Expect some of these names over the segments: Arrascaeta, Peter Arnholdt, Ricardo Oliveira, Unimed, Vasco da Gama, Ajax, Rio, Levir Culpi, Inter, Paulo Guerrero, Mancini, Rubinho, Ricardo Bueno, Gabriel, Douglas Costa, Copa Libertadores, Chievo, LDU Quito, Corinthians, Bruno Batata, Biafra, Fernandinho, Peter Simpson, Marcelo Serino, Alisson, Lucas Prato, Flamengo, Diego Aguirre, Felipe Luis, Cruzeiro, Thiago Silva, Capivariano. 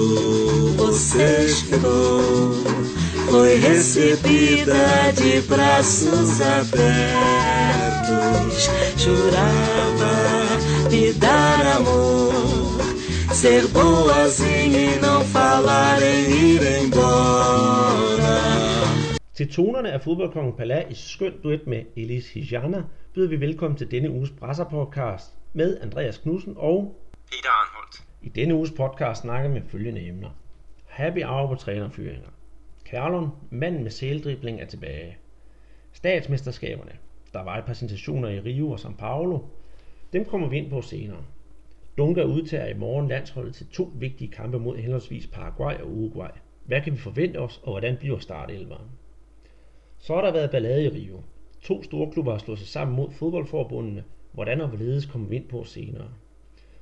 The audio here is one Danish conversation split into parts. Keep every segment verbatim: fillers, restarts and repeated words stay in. chegou, você chegou, foi recebida de braços abertos. Jurava me dar amor, ser boazinha e não falar em ir embora. Til tonerne af fodboldkongen Pelé i skønt duet med Elis Hijana byder vi velkommen til denne uges Brasser-podcast med Andreas Knudsen og Peter Arnholdt. I denne uges podcast snakker vi med følgende emner. Happy hour på trænerfyringer. Kjellon, manden med sældribling, er tilbage. Statsmesterskaberne. Der var et par sensationer i Rio og São Paulo. Dem kommer vi ind på senere. Dunker udtager i morgen landsholdet til to vigtige kampe mod henholdsvis Paraguay og Uruguay. Hvad kan vi forvente os, og hvordan bliver startelveren? Så har der været ballade i Rio. To store klubber har slået sig sammen mod fodboldforbundene. Hvordan og hvorledes kommer vi ind på senere.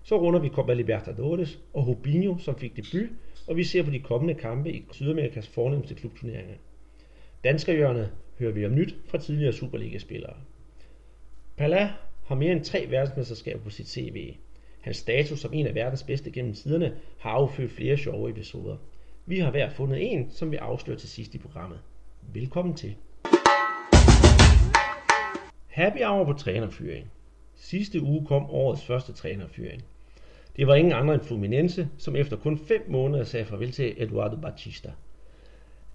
Så runder vi Copa Libertadores og Rubinho, som fik debut, og vi ser på de kommende kampe i Sydamerikas fornemste klubturneringer. Danskerhjørnet hører vi om nyt fra tidligere Superliga-spillere. Pelé har mere end tre verdensmesterskaber på sit C V. Hans status som en af verdens bedste gennem tiderne har affødt flere sjove episoder. Vi har hver fundet en, som vi afslører til sidst i programmet. Velkommen til. Happy hour på trænerfyring. Sidste uge kom årets første trænerfyring. Det var ingen andre end Fluminense, som efter kun fem måneder sagde farvel til Eduardo Batista.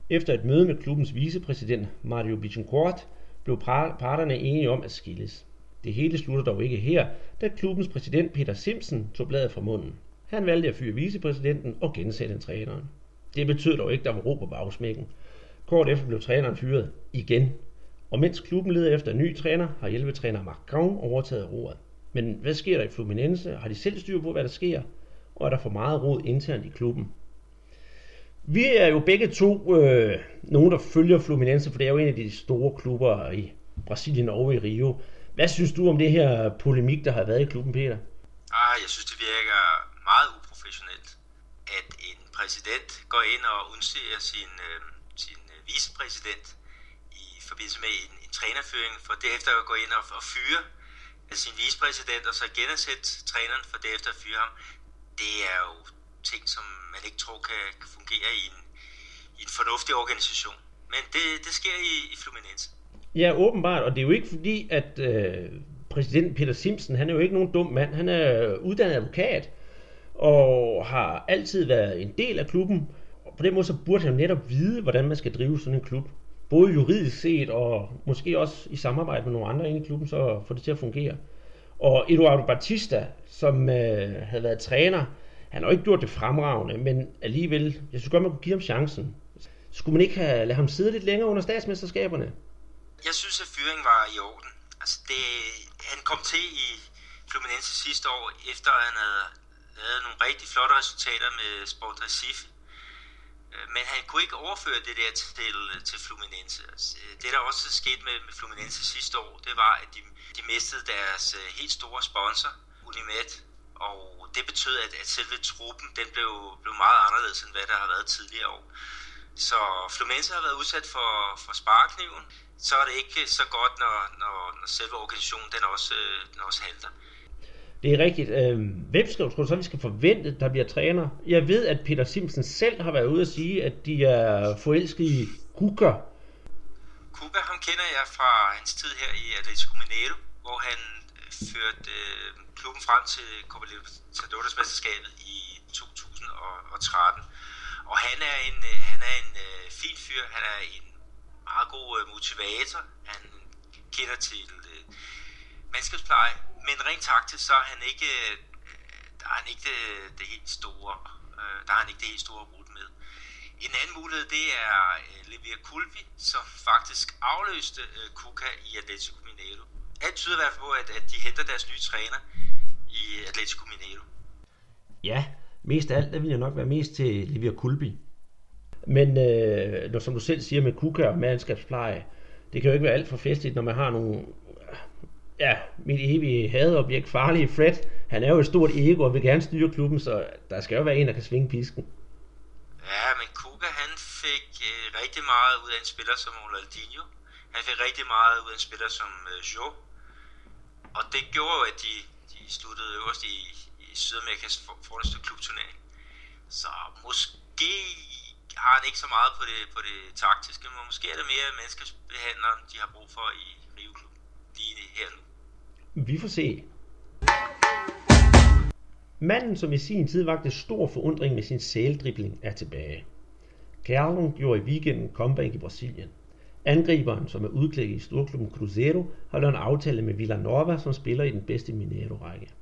Efter et møde med klubbens vicepræsident Mario Bittencourt blev parterne enige om at skilles. Det hele slutter dog ikke her, da klubbens præsident Peter Simpson tog bladet fra munden. Han valgte at fyre vicepræsidenten og gensætte træneren. Det betød dog ikke, der var ro på bagsmækken. Kort efter blev træneren fyret igen. Og mens klubben leder efter en ny træner, har hjælpetræner Marcão overtaget roret. Men hvad sker der i Fluminense? Har de selv styr på, hvad der sker? Og er der for meget rod internt i klubben? Vi er jo begge to øh, nogen, der følger Fluminense, for det er jo en af de store klubber i Brasilien og i Rio. Hvad synes du om det her polemik, der har været i klubben, Peter? Ah, jeg synes, det virker meget uprofessionelt, at en præsident går ind og undsiger sin, øh, sin vicepræsident i forbindelse med en, en trænerføring, for derefter at gå ind og, og fyre sin vicepræsident, og så genansætte træneren, for derefter at fyre ham. Det er jo ting, som man ikke tror kan, kan fungere i en, i en fornuftig organisation. Men det, det sker i, i Fluminense. Ja, åbenbart, og det er jo ikke fordi, at øh, præsidenten Peter Simpson, han er jo ikke nogen dum mand, han er uddannet advokat, og har altid været en del af klubben, og på den måde så burde han netop vide, hvordan man skal drive sådan en klub. Både juridisk set og måske også i samarbejde med nogle andre inde i klubben, så får det til at fungere. Og Eduardo Batista, som øh, havde været træner, han har ikke gjort det fremragende, men alligevel, jeg synes godt, man kunne give ham chancen. Skulle man ikke have lade ham sidde lidt længere under statsmesterskaberne? Jeg synes, at fyringen var i orden. Altså det, han kom til i Fluminense sidste år, efter han havde lavet nogle rigtig flotte resultater med Sport Recife. Men han kunne ikke overføre det der til, til Fluminense. Det der også skete med, med Fluminense sidste år, det var, at de, de mistede deres helt store sponsor, Unimed. Og det betød, at, at selve truppen den blev, blev meget anderledes, end hvad der har været tidligere år. Så Fluminense har været udsat for, for sparekniven. Så er det ikke så godt, når, når, når selve organisationen den også, den også halter. Det er rigtigt. Hvem skal du så, vi skal forvente, der bliver træner? Jeg ved, at Peter Simpson selv har været ude at sige, at de er forelsket i Cuca. Cuca, ham kender jeg fra hans tid her i Atletico Mineiro, hvor han førte klubben frem til Copa Libertadores mesterskabet i to tusind og tretten. Og han er en, han er en fin fyr, han er en meget god motivator, han kender til mandskabspleje. Men rent taktisk, så er han ikke, der er han ikke det, det helt store, der er han ikke det helt store rute med. En anden mulighed, det er Levir Culpi, som faktisk afløste Cuca i Atletico Mineiro. Alt tyder i hvert fald på, at, at de henter deres nye træner i Atletico Mineiro. Ja, mest af alt, der vil jeg nok være mest til Levir Culpi. Men øh, når, som du selv siger med Cuca og mandskabspleje, det kan jo ikke være alt for festligt, når man har nogle... Ja, mit evige hadeobjekt, farlige Fred, han er jo et stort ego og vil gerne styre klubben, så der skal jo være en, der kan svinge pisken. Ja, men Cuca, han fik øh, rigtig meget ud af en spiller som Ronaldinho. Han fik rigtig meget ud af en spiller som øh, Jo. Og det gjorde jo, at de, de sluttede øverst i, i Sydamerikas fornemmeste klubturnering. Så mås, det har han ikke så meget på det, på det taktiske, men måske er det mere menneskebehandleren, de har brug for i Rio-klubben lige her nu. Vi får se. Manden, som i sin tid vagte stor forundring med sin sældribling, er tilbage. Kjellon gjorde i weekenden comeback i Brasilien. Angriberen, som er udklækket i storklubben Cruzeiro, har lavet en aftale med Villanova, som spiller i den bedste Mineiro-række.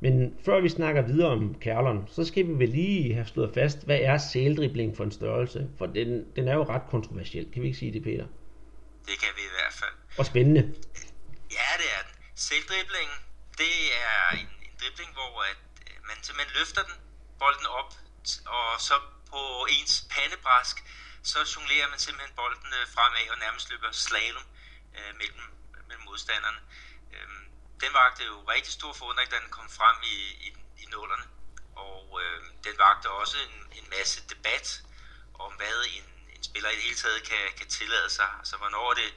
Men før vi snakker videre om Kjellon, så skal vi vel lige have slået fast, hvad er sældribling for en størrelse? For den, den er jo ret kontroversiel, kan vi ikke sige det, Peter? Det kan vi i hvert fald. Og spændende. Ja, det er den. Sældribling, det er en, en dribling, hvor at man simpelthen løfter den, bolden op, og så på ens pandebræsk, så jonglerer man simpelthen bolden fremad og nærmest løber slalom øh, mellem, mellem modstanderne. Øhm, den vagte jo rigtig stor forundring, da den kom frem i, i, i nullerne, og øh, den vagte også en, en masse debat om, hvad en, en spiller i det hele taget kan, kan tillade sig. Altså, hvornår er det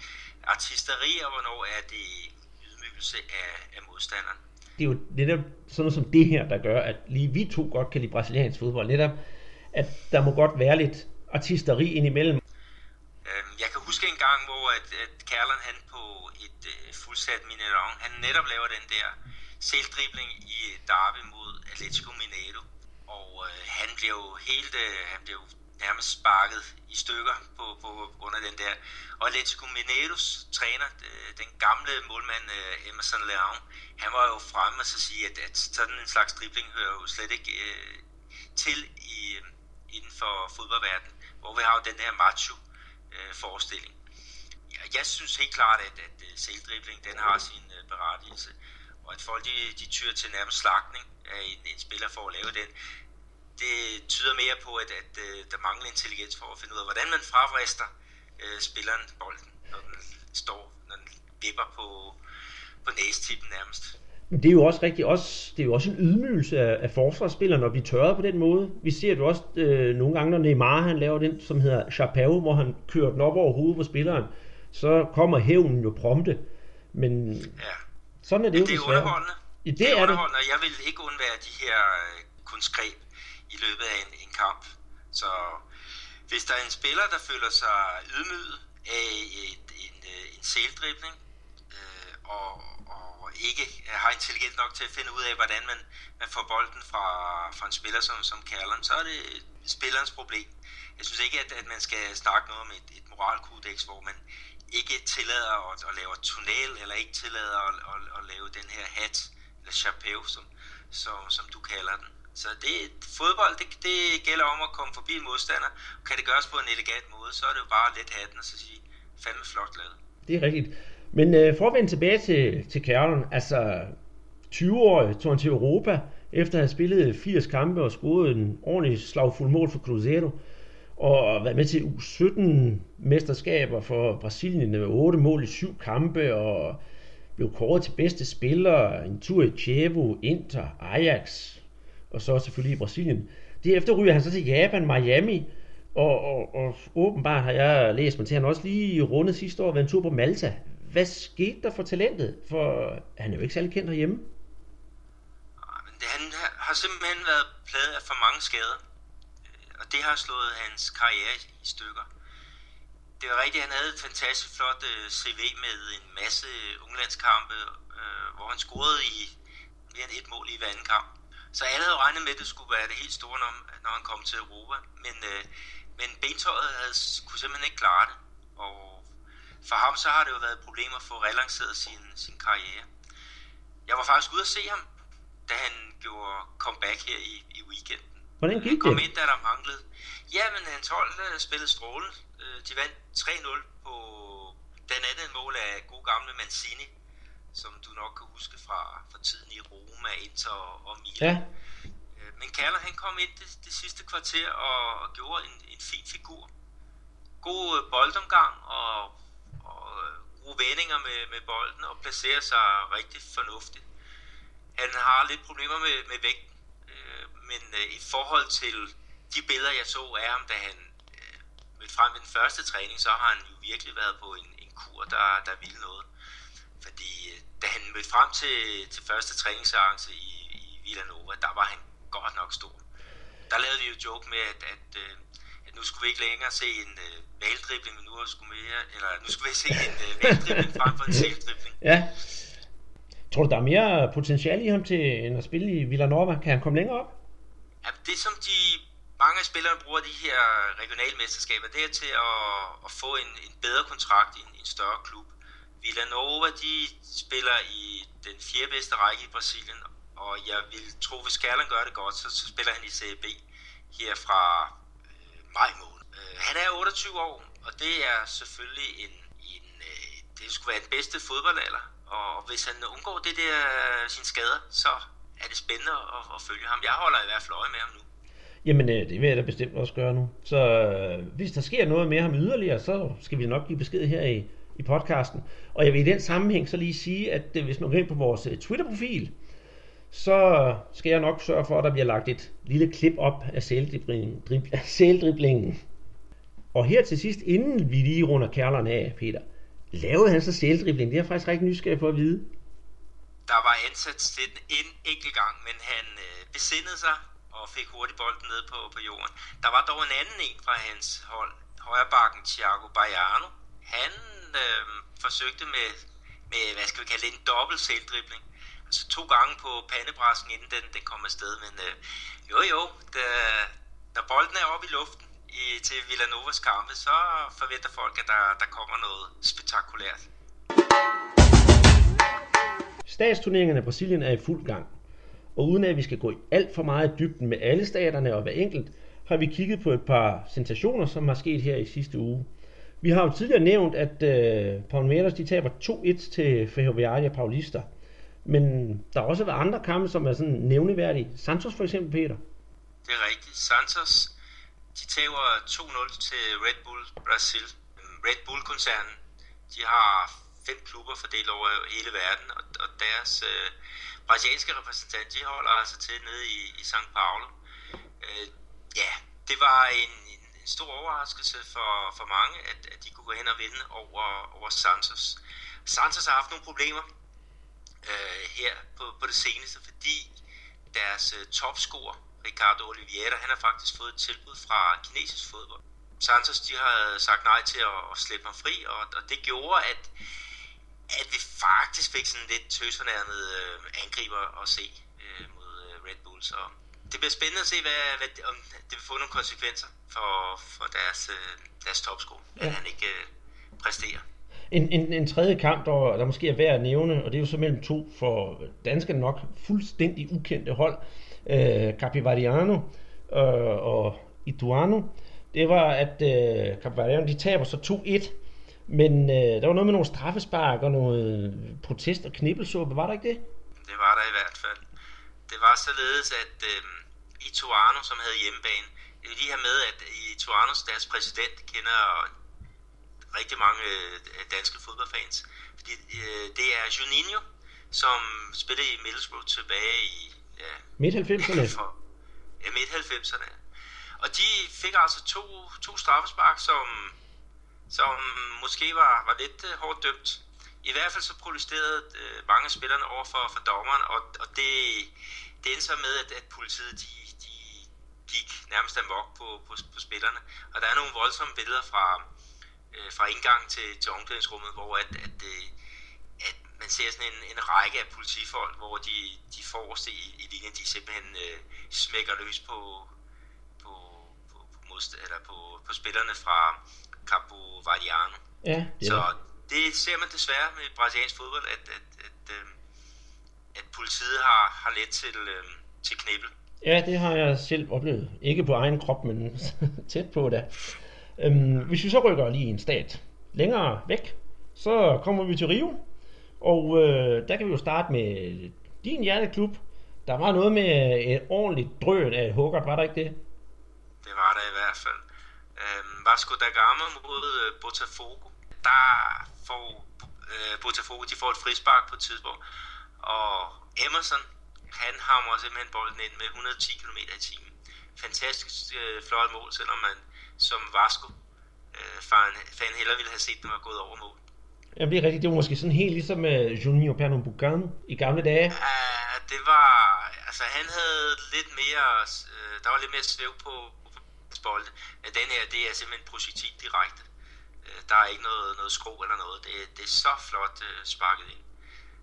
artisteri, og hvornår er det ydmygelse af, af modstanderen. Det er jo netop sådan noget som det her, der gør, at lige vi to godt kan lide brasiliansk fodbold, netop at der må godt være lidt artisteri indimellem. Jeg kan huske en gang, hvor at, at Kjellon, han på et uh, fuldsat Mineirão, han netop laver den der selvdribling i derby mod Atletico Mineiro, og uh, han bliver jo helt, uh, han bliver jo nærmest sparket i stykker på, på, under den der. Og Atletico Mineiros træner, uh, den gamle målmand uh, Emerson Leão, han var jo fremme og så sige, at, at sådan en slags dribling hører jo slet ikke uh, til i uh, inden for fodboldverdenen, hvor vi har jo den der macho-forestilling. Øh, ja, jeg synes helt klart, at, at selvdribling, den har sin øh, berettigelse, og at folk de, de tyrer til nærmest slagtning af en, en spiller for at lave den. Det tyder mere på, at, at, at der mangler intelligens for at finde ud af, hvordan man fravrister øh, spilleren bolden, når den står, når den vipper på, på næstippen nærmest. Det er jo også rigtigt, også, det er jo også en ydmygelse af, af forsvarsspillerne at blive tørret på den måde. Vi ser det også øh, nogle gange, når Neymar han laver den, som hedder Chapéu, hvor han kører den op over hovedet på spilleren, så kommer hævnen jo prompte. Men ja, sådan er det, ja, jo det er underholdende. Ja, det, det er underholdende, og jeg vil ikke undvære de her øh, kunstgreb i løbet af en, en kamp. Så hvis der er en spiller, der føler sig ydmyget af et, en, øh, en sældribling, øh, og ikke har intelligent nok til at finde ud af, hvordan man, man får bolden fra, fra en spiller som, som Kjellon, så er det spillerens problem. Jeg synes ikke, at, at man skal snakke noget om et, et moralkodex, hvor man ikke tillader at, at lave tunnel, eller ikke tillader at, at, at lave den her hat, eller chapéu, som, som, som du kalder den. Så det, fodbold, det, det gælder om at komme forbi en modstander. Kan det gøres på en elegant måde, så er det jo bare let hatten og så sige, fandme flot lavet. Det er rigtigt. Men øh, for at vende tilbage til, til Kjellon, altså tyve-årig tog han til Europa, efter at have spillet firs kampe og scoret en ordentlig slagfuld mål for Cruzeiro, og været med til U sytten mesterskaber for Brasilien med otte mål i syv kampe, og blev kåret til bedste spiller, en tur i Chievo, Inter, Ajax, og så selvfølgelig i Brasilien. Derefter ryger han så til Japan, Miami, og, og, og åbenbart har jeg læst mig til, han også lige rundet sidste år ved en tur på Malta. Hvad skete der for talentet? For han er jo ikke særlig kendt herhjemme. Men det, han har simpelthen været plaget af for mange skader, og det har slået hans karriere i stykker. Det var rigtigt, han havde et fantastisk flot C V med en masse unglandskampe, hvor han scorede i mere end et mål i hver anden kamp. Så alle havde regnet med, at det skulle være det helt store, når han kom til Europa. Men, men bentøjet havde, kunne simpelthen ikke klare det, og for ham så har det jo været et problem at få relanceret sin, sin karriere. Jeg var faktisk ude at se ham, da han gjorde comeback her i, i weekenden. Hvordan gik det? Han kom ind, da der manglede. Ja, men hans hold spillede strålen. De vandt tre nul på den anden mål af god gamle Mancini, som du nok kan huske fra, fra tiden i Roma, Inter og Milan. Ja. Men Kjellon, han kom ind det, det sidste kvarter og, og gjorde en, en fin figur. God boldomgang og bruge vendinger med, med bolden og placerer sig rigtig fornuftigt. Han har lidt problemer med, med vægten, øh, men øh, i forhold til de billeder, jeg så af ham, da han øh, mødte frem ved den første træning, så har han jo virkelig været på en, en kur, der, der ville noget. Fordi øh, da han mødte frem til, til første træningsarrange i, i Villanova, der var han godt nok stor. der lavede vi jo joke med, at, at, at nu skulle vi ikke længere se en uh, valdribling, men nu skulle mere, eller nu skulle vi se en uh, valdribling frem for en selvdribling. Ja. Tror du, der er mere potentiale i ham til end at spille i Villanova? Kan han komme længere op? Ja, det som de mange af spillerne bruger de her regionale mesterskaber, det er til at, at få en, en bedre kontrakt i en, en større klub. Villanova, de spiller i den fjerde bedste række i Brasilien, og jeg vil tro, hvis Kjellon gør det godt, så, så spiller han i C B her fra øh, maj måned. Øh, han er otteogtyve år, og det er selvfølgelig en, en øh, det skulle være den bedste fodboldalder, og hvis han undgår det der sine skader, så er det spændende at, at følge ham. Jeg holder i hvert fald øje med ham nu. Jamen, det vil jeg da bestemt også gøre nu. Så hvis der sker noget med ham yderligere, så skal vi nok give besked her i, i podcasten. Og jeg vil i den sammenhæng så lige sige, at hvis man går ind på vores Twitter-profil, så skal jeg nok sørge for, at der bliver lagt et lille klip op af sældriblingen. Drib- og her til sidst, inden vi lige runder Kjellon af, Peter, lavede han så sældribling? Det er jeg faktisk rigtig nysgerrig på at vide. Der var ansat til den en enkelt gang, men han øh, besindede sig og fik hurtigt bolden ned på, på jorden. Der var dog en anden en fra hans hold, højrebakken Thiago Baiano. Han øh, forsøgte med, med, hvad skal vi kalde det, en dobbelt selvdribling. Altså to gange på pandebræsken, inden den, den kom afsted. Men øh, jo jo, da, når bolden er oppe i luften i, til Villanovas kampe, så forventer folk, at der, der kommer noget spektakulært. Statsturneringerne i Brasilien er i fuld gang. Og uden at vi skal gå i alt for meget dybden med alle staterne og hver enkelt, har vi kigget på et par sensationer, som har sket her i sidste uge. Vi har jo tidligere nævnt, at øh, Palmeiras de taber to et til Ferroviária Paulista. Men der har også været andre kampe, som er sådan nævneværdige. Santos for eksempel, Peter. Det er rigtigt. Santos, de taber to nul til Red Bull Brasil. Red Bull-koncernen, de har fem klubber fordelt over hele verden, og deres øh, brasilianske repræsentant, de holder altså til nede i, i São Paulo. Øh, ja, det var en, en stor overraskelse for, for mange, at, at de kunne gå hen og vinde over, over Santos. Santos har haft nogle problemer øh, her på, på det seneste, fordi deres øh, topscorer, Ricardo Oliveira, han har faktisk fået et tilbud fra kinesisk fodbold. Santos, de havde sagt nej til at, at slippe ham fri, og, og det gjorde, at at vi faktisk fik sådan lidt tøsfornærmet øh, angriber at se øh, mod øh, Red Bull. Så det bliver spændende at se, hvad, hvad, om det vil få nogle konsekvenser for, for deres, øh, deres topscore, ja. At han ikke øh, præsterer. En, en, en tredje kamp, der, der måske er værd at nævne, og det er jo så mellem to for danskerne nok fuldstændig ukendte hold, øh, Capivariano øh, og Ituano. Det var, at øh, Capivariano de taber så to et. Men øh, der var noget med nogle straffespark og noget protest og knibbelsuppe, var der ikke det? Det var der i hvert fald. Det var således, at øh, Ituano, som havde hjemmebane, det er lige her med, at Ituanos, deres præsident, kender rigtig mange øh, danske fodboldfans. Fordi øh, det er Juninho, som spillede i Middlesbrough tilbage i ja, midt halvfemserne. Ja, midt halvfemserne. Og de fik altså to, to straffespark, som... som måske var, var lidt uh, hårdt dømt. I hvert fald så protesterede uh, mange af spillerne over for, for dommeren, og, og det, det endte så med, at, at politiet de, de gik nærmest amok på, på, på spillerne. Og der er nogle voldsomme billeder fra, uh, fra indgangen til, til omklædningsrummet, hvor at, at, uh, at man ser sådan en, en række af politifolk, hvor de, de forreste i, i linjen, de simpelthen uh, smækker løs på, på, på, på, modst- eller på, på spillerne fra... Capivariano. Ja, ja. Så det ser man desværre med brasiliansk fodbold, at, at, at, at, at politiet har, har let til, til knibbel. Ja, det har jeg selv oplevet. Ikke på egen krop, men tæt på da. Øhm, hvis vi så rykker lige en stat længere væk, så kommer vi til Rio. Og øh, der kan vi jo starte med din hjerteklub. Der var noget med et ordentligt drøn af hukkert, var der ikke det? Det var der i hvert fald. Vasco da Gama mod Botafogo. Der får øh, Botafogo, de får et frispark på et tidspunkt. Og Emerson, han hamrer simpelthen bolden ind med et hundrede og ti kilometer i timen. Fantastisk øh, flot mål, selvom man som Vasco øh, fan, fan heller ville have set, at den var gået over mål. Jamen det er rigtigt, det var måske sådan helt ligesom uh, Juninho Pernambucano i gamle dage. Uh, Ja, det var... Altså, han havde lidt mere... Øh, der var lidt mere svæv på, på bolden. Men den her, det er simpelthen projektil direkte. Øh, der er ikke noget, noget skro eller noget. Det, det er så flot øh, sparket ind.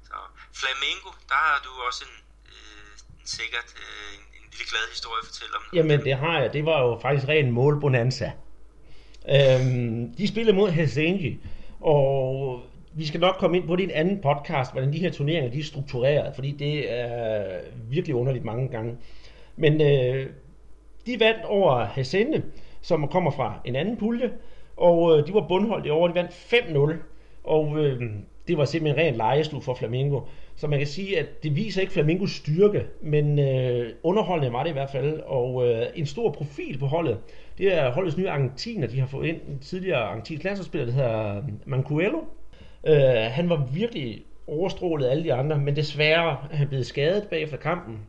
Så Flamengo, der har du også en, øh, en sikkert... Øh, en, en lille glad historie at fortælle om. Jamen, det har jeg. Det var jo faktisk ren målbonanza. Øhm, de spillede mod Helsinki, og... Vi skal nok komme ind på din anden podcast, hvordan de her turneringer de er struktureret, fordi det er virkelig underligt mange gange. Men øh, de vandt over Helsinki, som kommer fra en anden pulje, og øh, de var bundholdt i år, de vandt fem nul, og øh, det var simpelthen ren lejeslut for Flamengo. Så man kan sige, at det viser ikke Flamengos styrke, men øh, underholdende var det i hvert fald, og øh, en stor profil på holdet. Det er holdets nye argentiner, de har fået ind en tidligere argentinsk landsholdsspiller, der hedder Mancuello. Uh, han var virkelig overstrålet af alle de andre, men desværre er han blevet skadet bagefter kampen,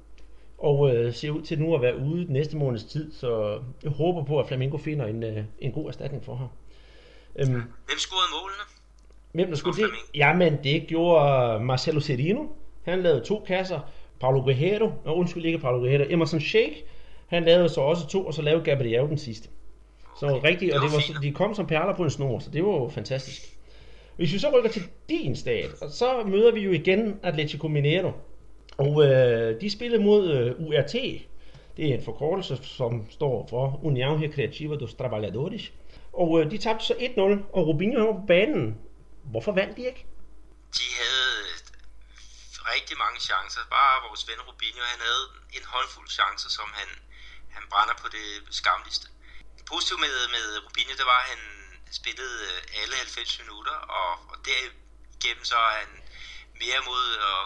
og uh, ser ud til nu at være ude den næste måneds tid, så jeg håber på, at Flamengo finder en, uh, en god erstatning for ham. Um, hvem scorede målene? Hvem der scorede det? Jamen, det gjorde Marcelo Serino. Han lavede to kasser. Paulo Guerrero, og undskyld ikke Paulo Guerrero, Emerson Sheik, han lavede så også to, og så lavede Gabriel den sidste. Okay. Så rigtigt, og det var, de kom som perler på en snor, så det var jo fantastisk. Hvis vi så rykker til din stat, og så møder vi jo igen Atletico Mineiro. Og øh, de spillede mod øh, U R T. Det er en forkortelse, som står for União Recreativa dos Trabalhadores. Og øh, de tabte så et nul, og Rubinho var på banen. Hvorfor vandt de ikke? De havde rigtig mange chancer. Bare vores ven Rubinho, han havde en håndfuld chancer, som han, han brænder på det skamligste. Positivt med, med Rubinho, det var, han spillede alle halvfems minutter, og, og derigennem så er han mere mod at,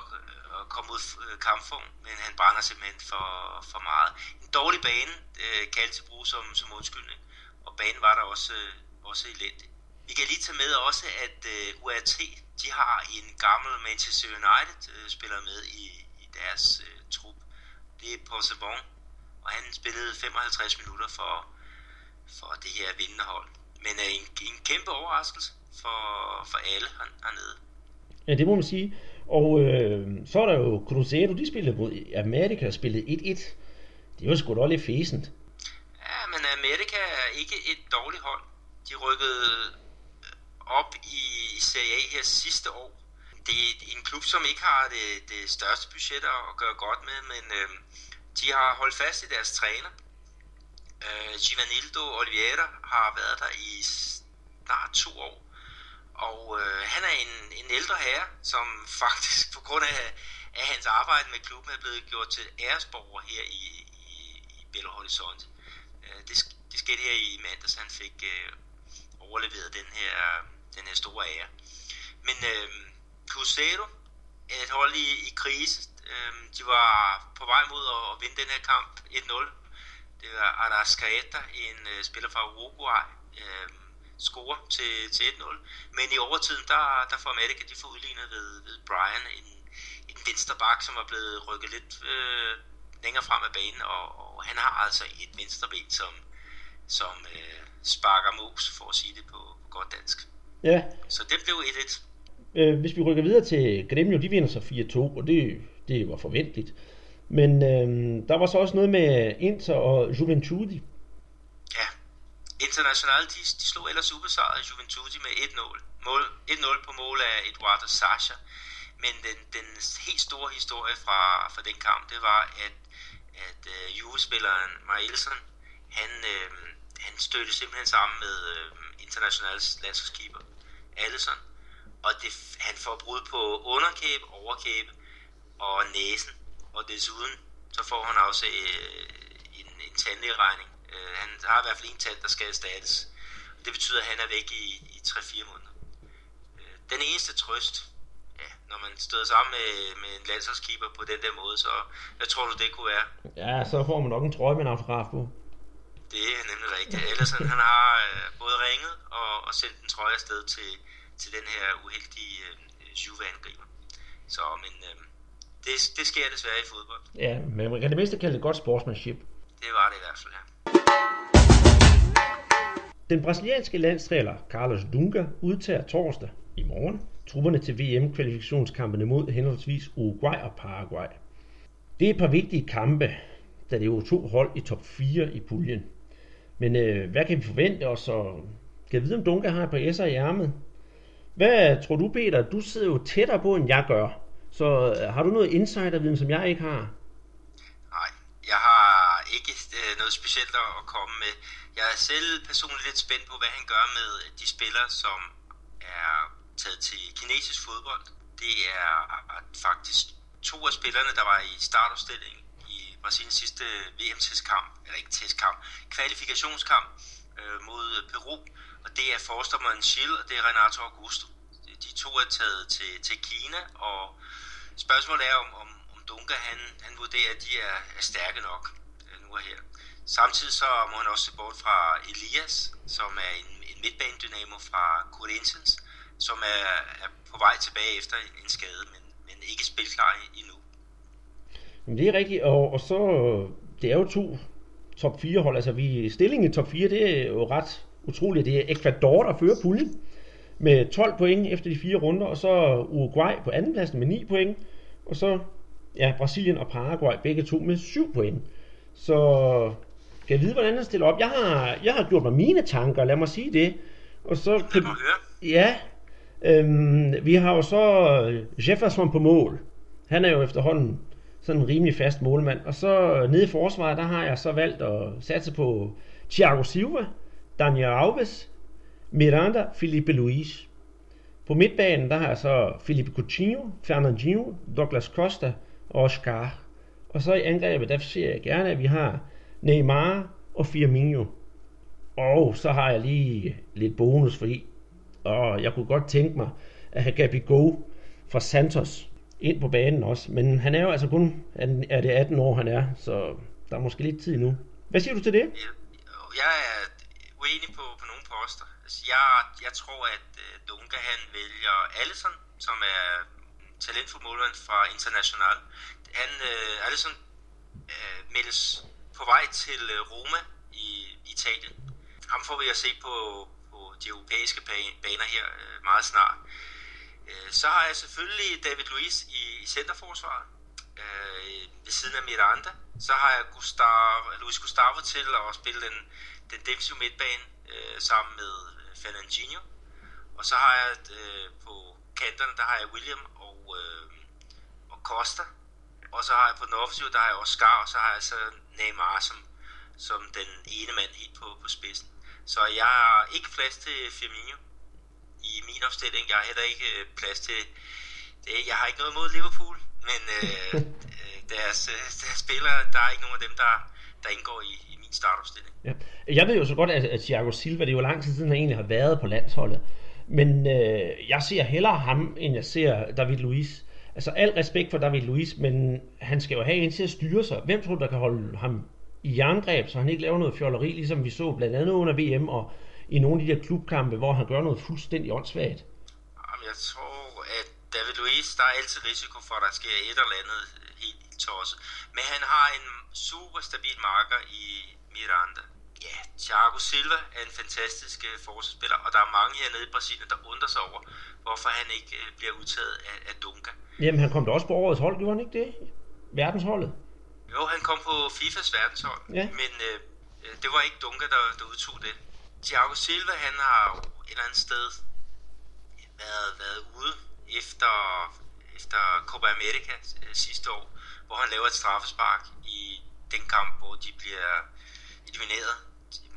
at komme ud kampform, men han brænder simpelthen for, for meget. En dårlig bane øh, kan altid bruges som, som undskyldning, og banen var der også, øh, også elendig. Vi kan lige tage med også, at øh, U R T, de har en gammel Manchester United-spiller øh, med i, i deres øh, trup. Det er Paul Savon, og han spillede femoghalvtreds minutter for, for det her vindende hold. Men er en, en kæmpe overraskelse for, for alle hernede. Ja, det må man sige. Og øh, så er der jo Cruzeiro, de spillede mod America og spillede et et. Det var sgu da lidt fæsent. Ja, men America er ikke et dårligt hold. De rykkede op i Serie A her sidste år. Det er en klub, som ikke har det, det største budget at gøre godt med, men øh, de har holdt fast i deres træner. Uh, Givanildo Oliveira har været der i snart to år, og uh, han er en, en ældre herre, som faktisk på grund af, af hans arbejde med klubben er blevet gjort til æresborger her i, i, i Belo Horizonte. Uh, det, det skete her i mandags, han fik uh, overleveret den her, den her store ære. Men uh, Cruzeiro er et hold i, i krise. Uh, de var på vej mod at, at vinde den her kamp et nul. Det var Arrascaeta, en uh, spiller fra Uruguay, uh, scorer til, til et nul. Men i overtiden, der, der får America, de får udlignet ved, ved Brian, en, en vensterbak, som er blevet rykket lidt uh, længere frem af banen. Og, og han har altså et venstreben, som, som uh, sparker mos, for at sige det på, på godt dansk. Ja. Så det blev et et. Øh, hvis vi rykker videre til Grêmio, de vinder så fire to, og det, det var forventeligt. Men øhm, der var så også noget med Inter og Juventude. Ja, Internationale, de, de slog ellers ubesejret Juventude med et nul. Mål, et nul på mål af Eduardo Sacha. Men den, den helt store historie fra, fra den kamp, det var, at, at uh, Juve-spilleren Maelsen, han, øh, han stødte simpelthen sammen med øh, Internationales landsholdskeeper Alisson. Og det, han får brud på underkæbe, overkæbe og næsen. Og desuden, så får han også øh, en, en tandlig regning. Øh, han har i hvert fald en tand, der skal erstattes. Og det betyder, at han er væk i, i tre fire måneder. Øh, den eneste trøst, ja, når man støder sammen med, med en landsholdskeeper på den der måde, så hvad tror du, det kunne være? Ja, så får man nok en trøje med en autograf på. Det er nemlig rigtigt. Ellers han har øh, både ringet og, og sendt en trøje afsted til, til den her uheldige øh, Juve-angriber. Så, men... Øh, Det, det sker desværre i fodbold. Ja, men man kan det mindste kalde det godt sportsmanship. Det var det i hvert fald, ja. Den brasilianske landstræner Carlos Dunker udtager torsdag i morgen trupperne til V M-kvalifikationskampen mod henholdsvis Uruguay og Paraguay. Det er et par vigtige kampe, da det er jo to hold i top fire i puljen. Men øh, hvad kan vi forvente os? Og kan vi vide, om Dunker har et par S'er i ærmet? Hvad tror du, Peter? Du sidder jo tættere på, end jeg gør. Så øh, har du noget insiderviden, som jeg ikke har? Nej, jeg har ikke øh, noget specielt at komme med. Jeg er selv personligt lidt spændt på, hvad han gør med de spillere, som er taget til kinesisk fodbold. Det er faktisk to af spillerne, der var i startopstillingen i Brasiliens sidste V M-testkamp, eller ikke testkamp, kvalifikationskamp øh, mod Peru. Og det er forstopperen Schill, og det er Renato Augusto. De to er taget til, til Kina, og spørgsmålet er, om, om, om Dunker han, han vurderer, at de er, er stærke nok nu og her. Samtidig så må han også se bort fra Elias, som er en, en midtbanedynamo fra Corinthians, som er, er på vej tilbage efter en skade, men, men ikke spilklar endnu. Jamen det er rigtigt, og, og så det er jo to top fire hold, altså vi, stillingen i top fire, det er jo ret utroligt. Det er Ecuador, der fører puljen med tolv point efter de fire runder, og så Uruguay på anden pladsen med ni point, og så ja, Brasilien og Paraguay begge to med syv point. Så kan jeg vide, hvordan han stiller op? Jeg har, jeg har gjort mig mine tanker, lad mig sige det. Og så kan, ja, øhm, vi har jo så Jefferson på mål. Han er jo efterhånden sådan en rimelig fast målmand. Og så nede i forsvaret, der har jeg så valgt at satse på Thiago Silva, Daniel Alves, Miranda, Felipe Luis. På midtbanen, der har jeg så Felipe Coutinho, Fernandinho, Douglas Costa og Oscar. Og så i angrebet, der ser jeg gerne, at vi har Neymar og Firmino. Og så har jeg lige lidt bonus, fordi og jeg kunne godt tænke mig at have Gabriel fra Santos ind på banen også. Men han er jo altså kun, er det atten år han er, så der er måske lidt tid nu. Hvad siger du til det? Jeg er uenig på, på nogle poster. Jeg, jeg tror, at Dunker han vælger Alisson, som er talentfuld målmand fra International. Han, øh, Alisson, øh, meldes på vej til øh, Roma i Italien. Ham får vi at se på, på de europæiske baner her øh, meget snart. Øh, så har jeg selvfølgelig David Luiz i, i centerforsvaret øh, ved siden af Miranda. Så har jeg Gustav, Luis Gustavo til at spille den, den defensive midtbane øh, sammen med Fernandinho. Og så har jeg øh, på kanterne, der har jeg William og, øh, og Costa. Og så har jeg på den offensive, der har jeg Oscar, og så har jeg så Neymar som, som den ene mand helt på, på spidsen. Så jeg har ikke plads til Firmino i min opstilling. Jeg har heller ikke plads til... Det, jeg har ikke noget mod Liverpool, men øh, deres, deres spillere, der er ikke nogen af dem, der, der indgår i, i min startopstilling. Ja. Jeg ved jo så godt, at, at Thiago Silva, det er jo lang tid siden, han egentlig har været på landsholdet. Men øh, jeg ser hellere ham, end jeg ser David Luiz. Altså al respekt for David Luiz, men han skal jo have en til at styre sig. Hvem tror du, der kan holde ham i jerngreb, så han ikke laver noget fjolleri, ligesom vi så blandt andet under V M og i nogle af de der klubkampe, hvor han gør noget fuldstændig åndssvagt? Jamen, jeg tror, at David Luiz, der er altid risiko for, at der sker et eller andet helt tosset. Men han har en super stabil marker i Miranda. Ja, Thiago Silva er en fantastisk forsvarsspiller, og der er mange hernede i Brasilien, der undrer sig over, hvorfor han ikke bliver udtaget af, af Dunker. Jamen, han kom da også på årets hold, gjorde han ikke det? Verdensholdet? Jo, han kom på FIFAs verdenshold, ja. Men øh, det var ikke Dunker, der, der udtog det. Thiago Silva, han har jo et eller andet sted været, været ude efter, efter Copa America sidste år, hvor han laver et straffespark i den kamp, hvor de bliver elimineret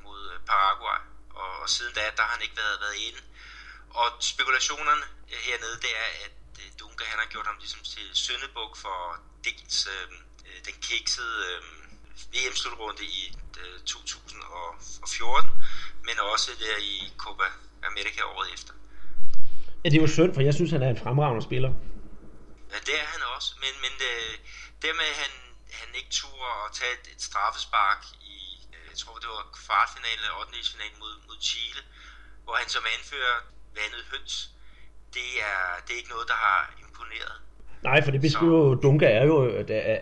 mod Paraguay. Og, og siden da, der har han ikke været, været inde. Og spekulationerne hernede, det er, at Dunker, han har gjort ham ligesom til syndebuk for Dickens, øh, den kiksede øh, V M-slutrunde i øh, to tusind og fjorten, men også der i Copa America året efter. Ja, det er jo synd, for jeg synes, han er en fremragende spiller. Ja, det er han også, men, men øh, det med, at han, han ikke turde at tage et, et straffespark i, øh, jeg tror, det var kvartfinalen eller ottendedelsfinalen mod, mod Chile, hvor han som anfører vandet høns. Det er, det er ikke noget, der har imponeret. Nej, for det beskriver jo, Dunker er jo,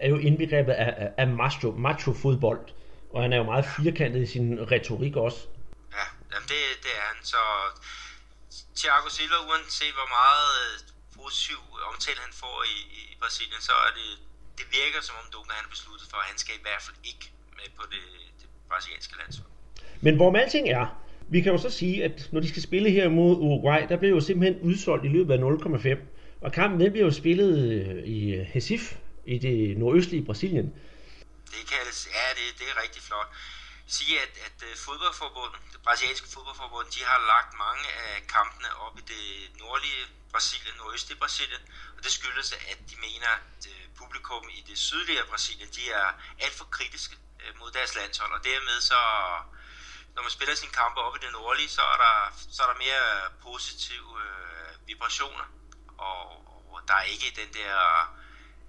er jo indbegrebet af, af macho, macho-fodbold, og han er jo meget firkantet i sin retorik også. Ja, jamen det, det er han. Så Thiago Silva, uanset hvor meget positiv omtale han får i, i Brasilien, så er det det virker som om Dunker han besluttet for, at han skal i hvert fald ikke med på det, det brasilianske landshold. Men hvorom alting er, vi kan jo så sige, at når de skal spille her mod Uruguay, der bliver jo simpelthen udsolgt i løbet af nul komma fem. Og kampen den bliver jo spillet i Recife, i det nordøstlige Brasilien. Det kaldes, ja, det, det er rigtig flot. Sige, at, at fodboldforbundet, det brasilianske fodboldforbund, de har lagt mange af kampene op i det nordlige Brasilien, nordøstlige Brasilien, og det skyldes, at de mener, at publikum i det sydlige Brasilien, de er alt for kritiske mod deres landshold, og dermed så, når man spiller sine kampe op i det nordlige, så er der, så er der mere positive øh, vibrationer, og, og der er ikke den der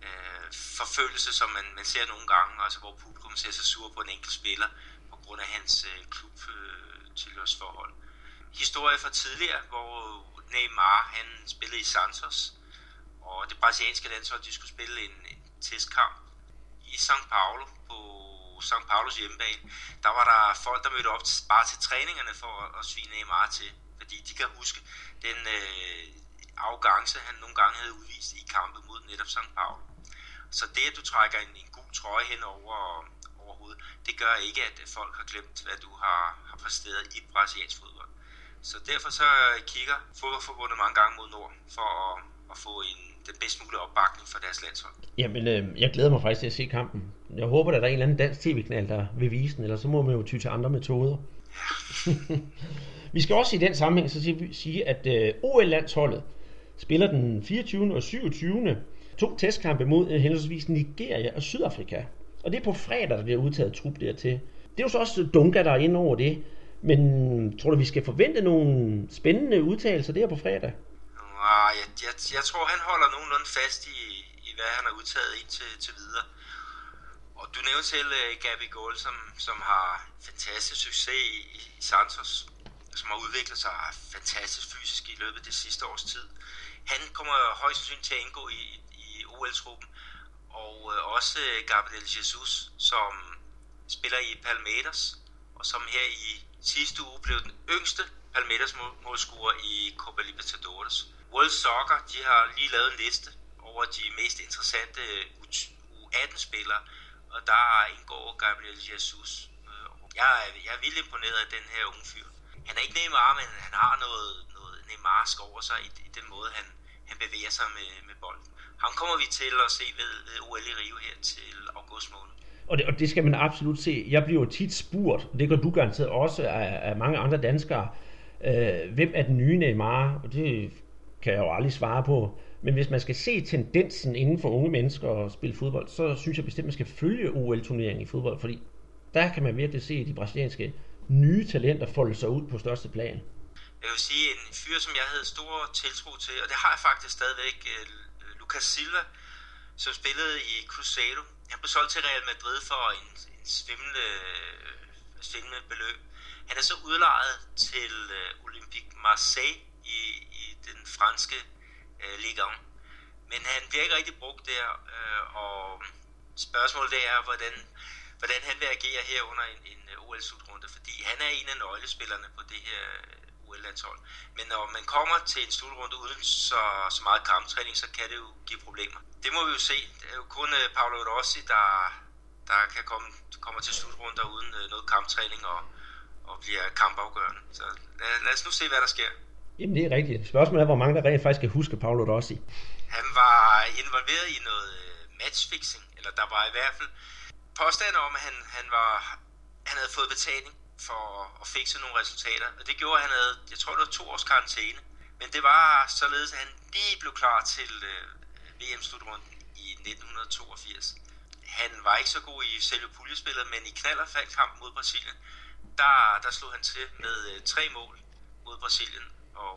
øh, forfølgelse, som man, man ser nogle gange, altså hvor publikum ser sig sur på en enkelt spiller, grund af hans øh, klubtilhørsforhold. Øh, Historie fra tidligere, hvor Neymar han spillede i Santos, og det brasilianske landshold de skulle spille en, en testkamp i São Paulo på São Paulos hjemmebane. Der var der folk, der mødte op til, bare til træningerne for at svine Neymar til, fordi de kan huske den øh, arrogance, han nogle gange havde udvist i kampen mod netop São Paulo. Så det, at du trækker en, en gul trøje hen over det gør ikke, at folk har glemt, hvad du har, har præsteret i brasiliansk fodbold. Så derfor så kigger fodboldforbundet mange gange mod nord, for at, at få en, den bedst mulige opbakning for deres landshold. Jamen, øh, jeg glæder mig faktisk til at se kampen. Jeg håber, at der er en eller anden dansk tv-kanal, der vil vise den, eller så må man jo ty til andre metoder. Ja. Vi skal også i den sammenhæng så sige, at øh, O L-landsholdet spiller den fireogtyvende og syvogtyvende to testkampe mod henholdsvis Nigeria og Sydafrika. Og det er på fredag, der bliver udtaget trup dertil. Det er jo så også Dunker, der er inde over det. Men tror du, vi skal forvente nogle spændende udtalelser der på fredag? Nej, jeg, jeg, jeg tror, han holder nogenlunde fast i, i hvad han har udtaget indtil til videre. Og du nævnte selv uh, Gabriel, som, som har fantastisk succes i, i Santos. Som har udviklet sig fantastisk fysisk i løbet af det sidste års tid. Han kommer højst sandsynligt til at indgå i, i O L-truppen. Og også Gabriel Jesus, som spiller i Palmeiras, og som her i sidste uge blev den yngste Palmeiras-målscorer i Copa Libertadores. World Soccer de har lige lavet en liste over de mest interessante U atten-spillere, og der indgår Gabriel Jesus. Jeg er, jeg er vildt imponeret af den her unge fyr. Han er ikke Neymar, men han har noget, noget Neymarsk over sig i, i den måde, han, han bevæger sig med, med bolden. Ham kommer vi til at se ved, ved O L i Rio her til august måned. Og det, og det skal man absolut se. Jeg bliver jo tit spurgt, og det gør du garanteret også af, af mange andre danskere, øh, hvem er den nye Neymar? Og det kan jeg jo aldrig svare på. Men hvis man skal se tendensen inden for unge mennesker og spille fodbold, så synes jeg bestemt, man skal følge O L-turneringen i fodbold, fordi der kan man virkelig se de brasilianske nye talenter folde sig ud på største plan. Jeg vil sige, en fyr, som jeg havde stor tiltro til, og det har jeg faktisk stadigvæk... Lucas Silva, som spillede i Cruzeiro, han blev solgt til Real Madrid for en, en svimlende, svimlende beløb. Han er så udlejet til Olympique Marseille i, i den franske uh, liga. Men han bliver ikke rigtig brugt der, uh, og spørgsmålet er, hvordan, hvordan han vil agere her under en, en O L-slutrunde, fordi han er en af nøglespillerne på det her O L-landshold. Men når man kommer til en slutrunde uden så, så meget kamptræning, så kan det jo give problemer. Det må vi jo se. Det er jo kun Paolo Rossi, der, der kan komme, kommer til slutrunder uden noget kamptræning og, og bliver kampafgørende. Så lad, lad os nu se, hvad der sker. Jamen det er rigtigt. Spørgsmålet er, hvor mange der rent faktisk kan huske Paolo Rossi. Han var involveret i noget matchfixing, eller der var i hvert fald påstanden om, at han, han, var, han havde fået betaling for at fikse nogle resultater, og det gjorde, at han havde, jeg tror, det var to års karantæne, men det var således, at han lige blev klar til øh, V M-slutrunden i nitten toogfirs. Han var ikke så god i selve puljespillet, men i knalderfaldkampen mod Brasilien, der, der slog han til med øh, tre mål mod Brasilien, og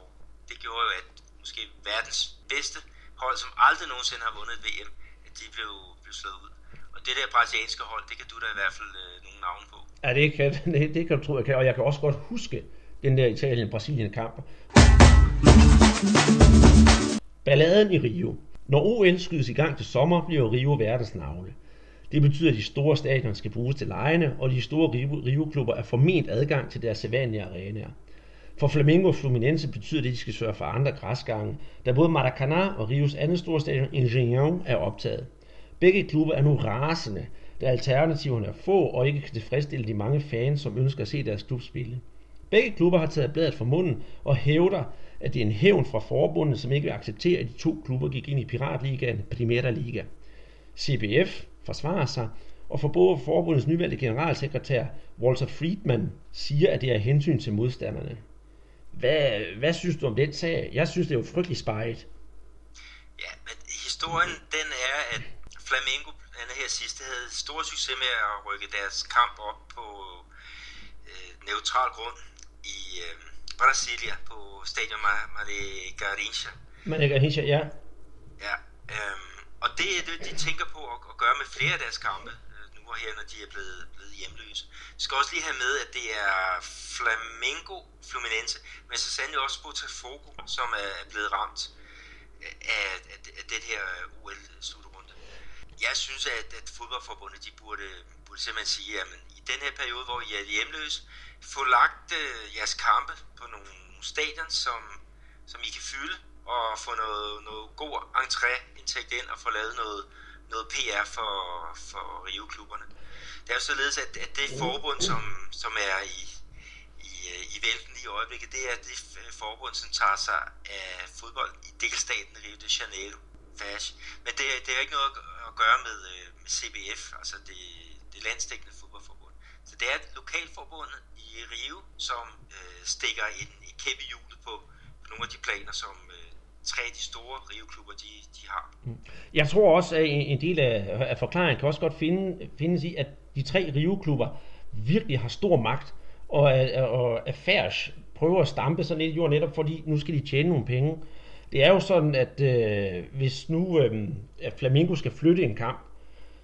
det gjorde jo, at måske verdens bedste hold, som aldrig nogensinde har vundet et V M, at de blev, blev slået ud. Og det der brasilianske hold, det kan du da i hvert fald øh, nogle navne på. Ja, det kan, det, det kan du tro, jeg kan. Og jeg kan også godt huske den der Italien-Brasilien-kamp. Balladen i Rio. Når O L skydes i gang til sommer, bliver Rio verdens navle. Det betyder, at de store stadioner skal bruges til legene, og de store Rio-klubber er forment adgang til deres sædvanlige arenaer. For Flamengo og Fluminense betyder det, at de skal sørge for andre græsgange, da både Maracanã og Rios andet store stadion, Engenhão, er optaget. Begge klubber er nu rasende, da alternativerne er få og ikke kan tilfredsstille de mange fans, som ønsker at se deres klub spille. Begge klubber har taget bladet fra munden og hævder, at det er en hævn fra forbundet, som ikke vil acceptere, at de to klubber gik ind i Piratligaen Primera Liga. C B F forsvarer sig, og forbundets nyvalgte generalsekretær Walter Friedman siger, at det er hensyn til modstanderne. Hvad, hvad synes du om den sag? Jeg synes, det er jo frygteligt speget. Ja, men historien den er, at Flamengo blandt her sidste havde stor succes med at rykke deres kamp op på øh, neutral grund i øh, Brasilia på stadion Margarita. Margarita, ja. Ja, øh, og det er det, de tænker på at, at gøre med flere af deres kampe øh, nu og her, når de er blevet, blevet hjemløse. Vi skal også lige have med, at det er Flamengo, Fluminense, men så sandelig også Botafogo, som er blevet ramt af, af, af det her O L-slutrunde. Jeg synes, at, at fodboldforbundet de burde, burde simpelthen sige, at jamen, i den her periode, hvor I er hjemløse, få lagt øh, jeres kampe på nogle stadion, som, som I kan fylde, og få noget, noget god entréindtægt ind, og få lavet noget, noget P R for, for Rio-klubberne. Det er jo således, at, at det forbund, som, som er i, i, i vælten i øjeblikket, det er det forbund, som tager sig af fodbold i delstaten Rio de Janeiro. Fash. Men det, det har ikke noget at gøre med, med C B F, altså det, det landsdækkende fodboldforbund. Så det er et lokalforbund i Rio, som øh, stikker en, en kæmpe hjul på, på nogle af de planer, som øh, tre af de store Rio-klubber de, de har. Jeg tror også, at en del af, af forklaringen kan også godt finde, findes i, at de tre Rio-klubber virkelig har stor magt, og at Færsch prøver at stampe sådan lidt i jorden netop, fordi nu skal de tjene nogle penge. Det er jo sådan, at øh, hvis nu øh, at Flamengo skal flytte en kamp,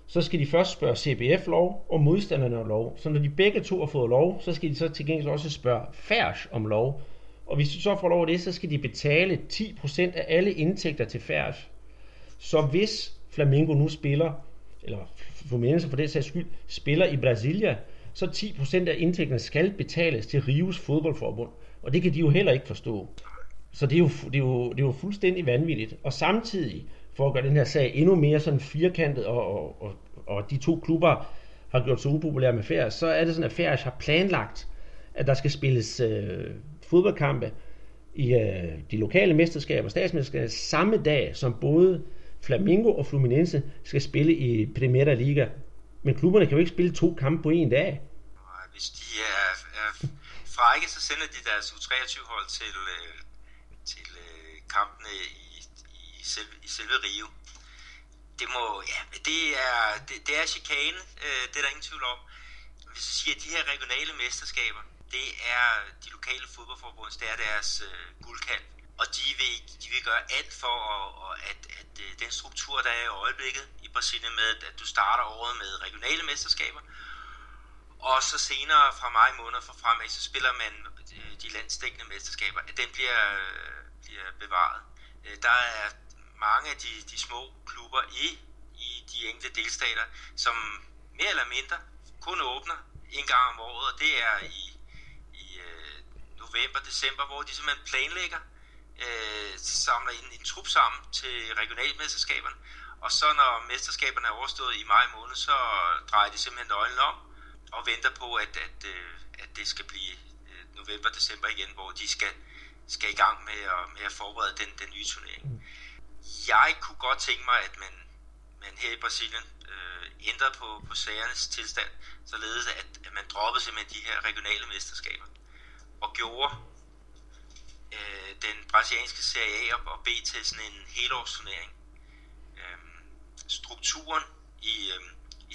så skal de først spørge C B F-lov og modstanderne om lov. Så når de begge to har fået lov, så skal de så til gengæld også spørge Færsch om lov. Og hvis de så får lov af det, så skal de betale ti procent af alle indtægter til Færsch. Så hvis Flamengo nu spiller, eller Fluminense for det sags skyld, spiller i Brasilia, så ti procent af indtægterne skal betales til Rios fodboldforbund. Og det kan de jo heller ikke forstå. Så det er, jo, det, er jo, det er jo fuldstændig vanvittigt. Og samtidig, for at gøre den her sag endnu mere sådan firkantet, og, og, og, og de to klubber har gjort sig upopulære med Færøs, så er det sådan, at Færøs har planlagt, at der skal spilles øh, fodboldkampe i øh, de lokale mesterskaber og statsmesterskaber samme dag, som både Flamengo og Fluminense skal spille i Primera Liga. Men klubberne kan jo ikke spille to kampe på en dag. Hvis de er, er frække, så sender de deres U treogtyve-hold til... Øh til øh, kampene i, i, selve, i selve Rio. Det må, ja, det er, det, det er chikane, øh, det er der ingen tvivl om. Hvis jeg siger, at de her regionale mesterskaber, det er de lokale fodboldforbund, det er deres øh, guldkald, og de vil, de vil gøre alt for, og, og at, at øh, den struktur, der er i øjeblikket i Brasilien med, at du starter året med regionale mesterskaber, og så senere fra maj måned fra fremad, så spiller man de landsdækkende mesterskaber, at den bliver, bliver bevaret. Der er mange af de, de små klubber i, i de enkelte delstater, som mere eller mindre kun åbner en gang om året, og det er i, i november, december, hvor de simpelthen planlægger, øh, samler en, en trup sammen til regionalmesterskaberne, og så når mesterskaberne er overstået i maj måned, så drejer de simpelthen øjnene om, og venter på, at, at, at det skal blive november, december igen, hvor de skal, skal i gang med at, med at forberede den, den nye turnering. Jeg kunne godt tænke mig, at man, man her i Brasilien øh, ændrer på, på sagernes tilstand, således at, at man droppede simpelthen de her regionale mesterskaber, og gjorde øh, den brasilianske Serie A og B til sådan en helårsturnering. Øh, strukturen i, øh,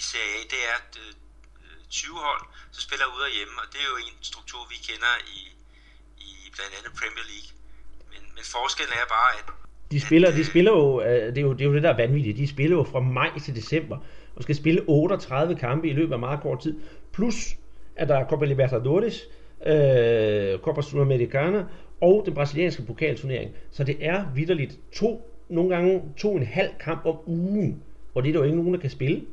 i Serie A, det er, at øh, tyve hold, så spiller ude og hjemme, og det er jo en struktur, vi kender i, i blandt andet Premier League. Men, men forskellen er bare, at... De spiller, at, de spiller jo, det er jo, det er jo det, der er vanvittigt, de spiller jo fra maj til december, og skal spille otteogtredive kampe i løbet af meget kort tid, plus at der er Copa Libertadores, øh, Copa Sudamericana og den brasilianske pokalturnering. Så det er vitterligt to, nogle gange to og en halv kamp om ugen, og det er der jo ikke nogen, der kan spille.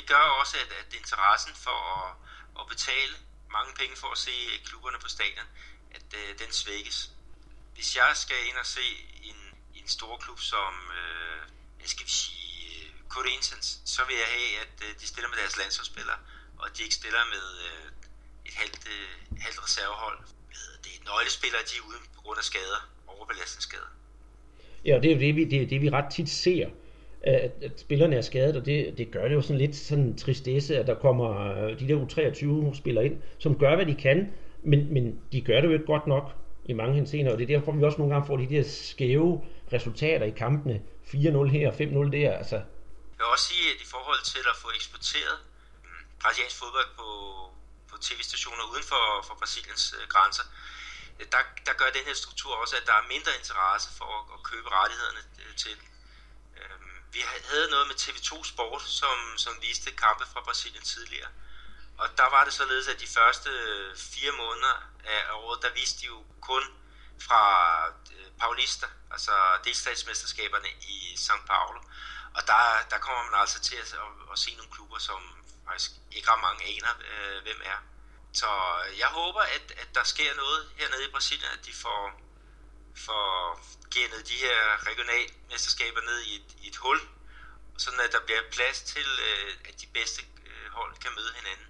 Det gør også, at, at interessen for at, at betale mange penge for at se klubberne på stadion, at øh, den svækkes. Hvis jeg skal ind og se en, en stor klub som, øh, hvad skal vi sige, Corinthians, så vil jeg have, at øh, de stiller med deres landsholdsspillere, og de ikke stiller med øh, et halvt, øh, halvt reservehold. Det er nøglespillere, de er ude på grund af skader, overbelastningsskader. Ja, og det er jo det, vi, det, det, vi ret tit ser, at, at spillerne er skadet, og det, det gør det jo sådan lidt sådan en tristesse, at der kommer de der U treogtyve-spillere ind, som gør, hvad de kan, men, men de gør det jo ikke godt nok i mange henseender, og det er derfor, vi også nogle gange får de der skæve resultater i kampene, fire nul her, fem nul der, altså. Jeg vil også sige, at i forhold til at få eksporteret brasiliansk fodbold på, på tv-stationer uden for, for Brasiliens øh, grænser, der, der gør den her struktur også, at der er mindre interesse for at, at købe rettighederne til. Øh, vi havde noget med T V to Sport, som, som viste kampe fra Brasilien tidligere, og der var det således, at de første fire måneder af året, der viste de jo kun fra øh, Paulista, altså delstatsmesterskaberne i São Paulo. Og der, der kommer man altså til at, at, at se nogle klubber, som faktisk ikke har mange aner, øh, hvem er. Så jeg håber, at, at der sker noget hernede i Brasilien, at de får, får gennet de her regionalmesterskaber ned i et, i et hul, sådan at der bliver plads til, øh, at de bedste øh, hold kan møde hinanden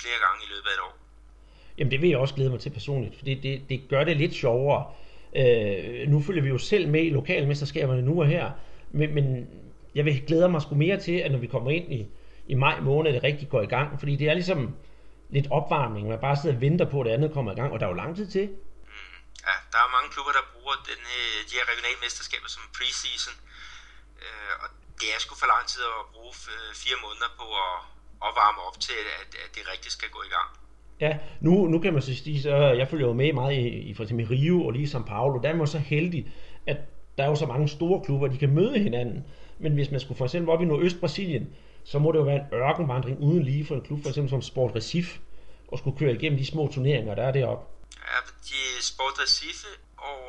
flere gange i løbet af et år. Jamen det vil jeg også glæde mig til personligt, for det, det, det gør det lidt sjovere. Øh, nu følger vi jo selv med i lokalmesterskaberne nu og her, men, men jeg vil glæde mig sgu mere til, at når vi kommer ind i, i maj måned, det rigtig går i gang, fordi det er ligesom lidt opvarmning, man bare sidder og venter på, at det andet kommer i gang, og der er jo lang tid til. Mm, ja, der er mange klubber, der bruger den, de her regionalmesterskaber som preseason, og det er sgu for lang tid at bruge fire måneder på at opvarme op til, at, at det rigtigt skal gå i gang. Ja, nu, nu kan man så sige, så jeg følger jo med meget i, i for eksempel Rio og lige São Paulo, der er man så heldig, at der er jo så mange store klubber, de kan møde hinanden. Men hvis man skulle for eksempel op i Nordøst-Brasilien, så må det jo være en ørkenvandring uden lige for en klub, for eksempel som Sport Recife, og skulle køre igennem de små turneringer, der er deroppe. Ja, de Sport Recife og,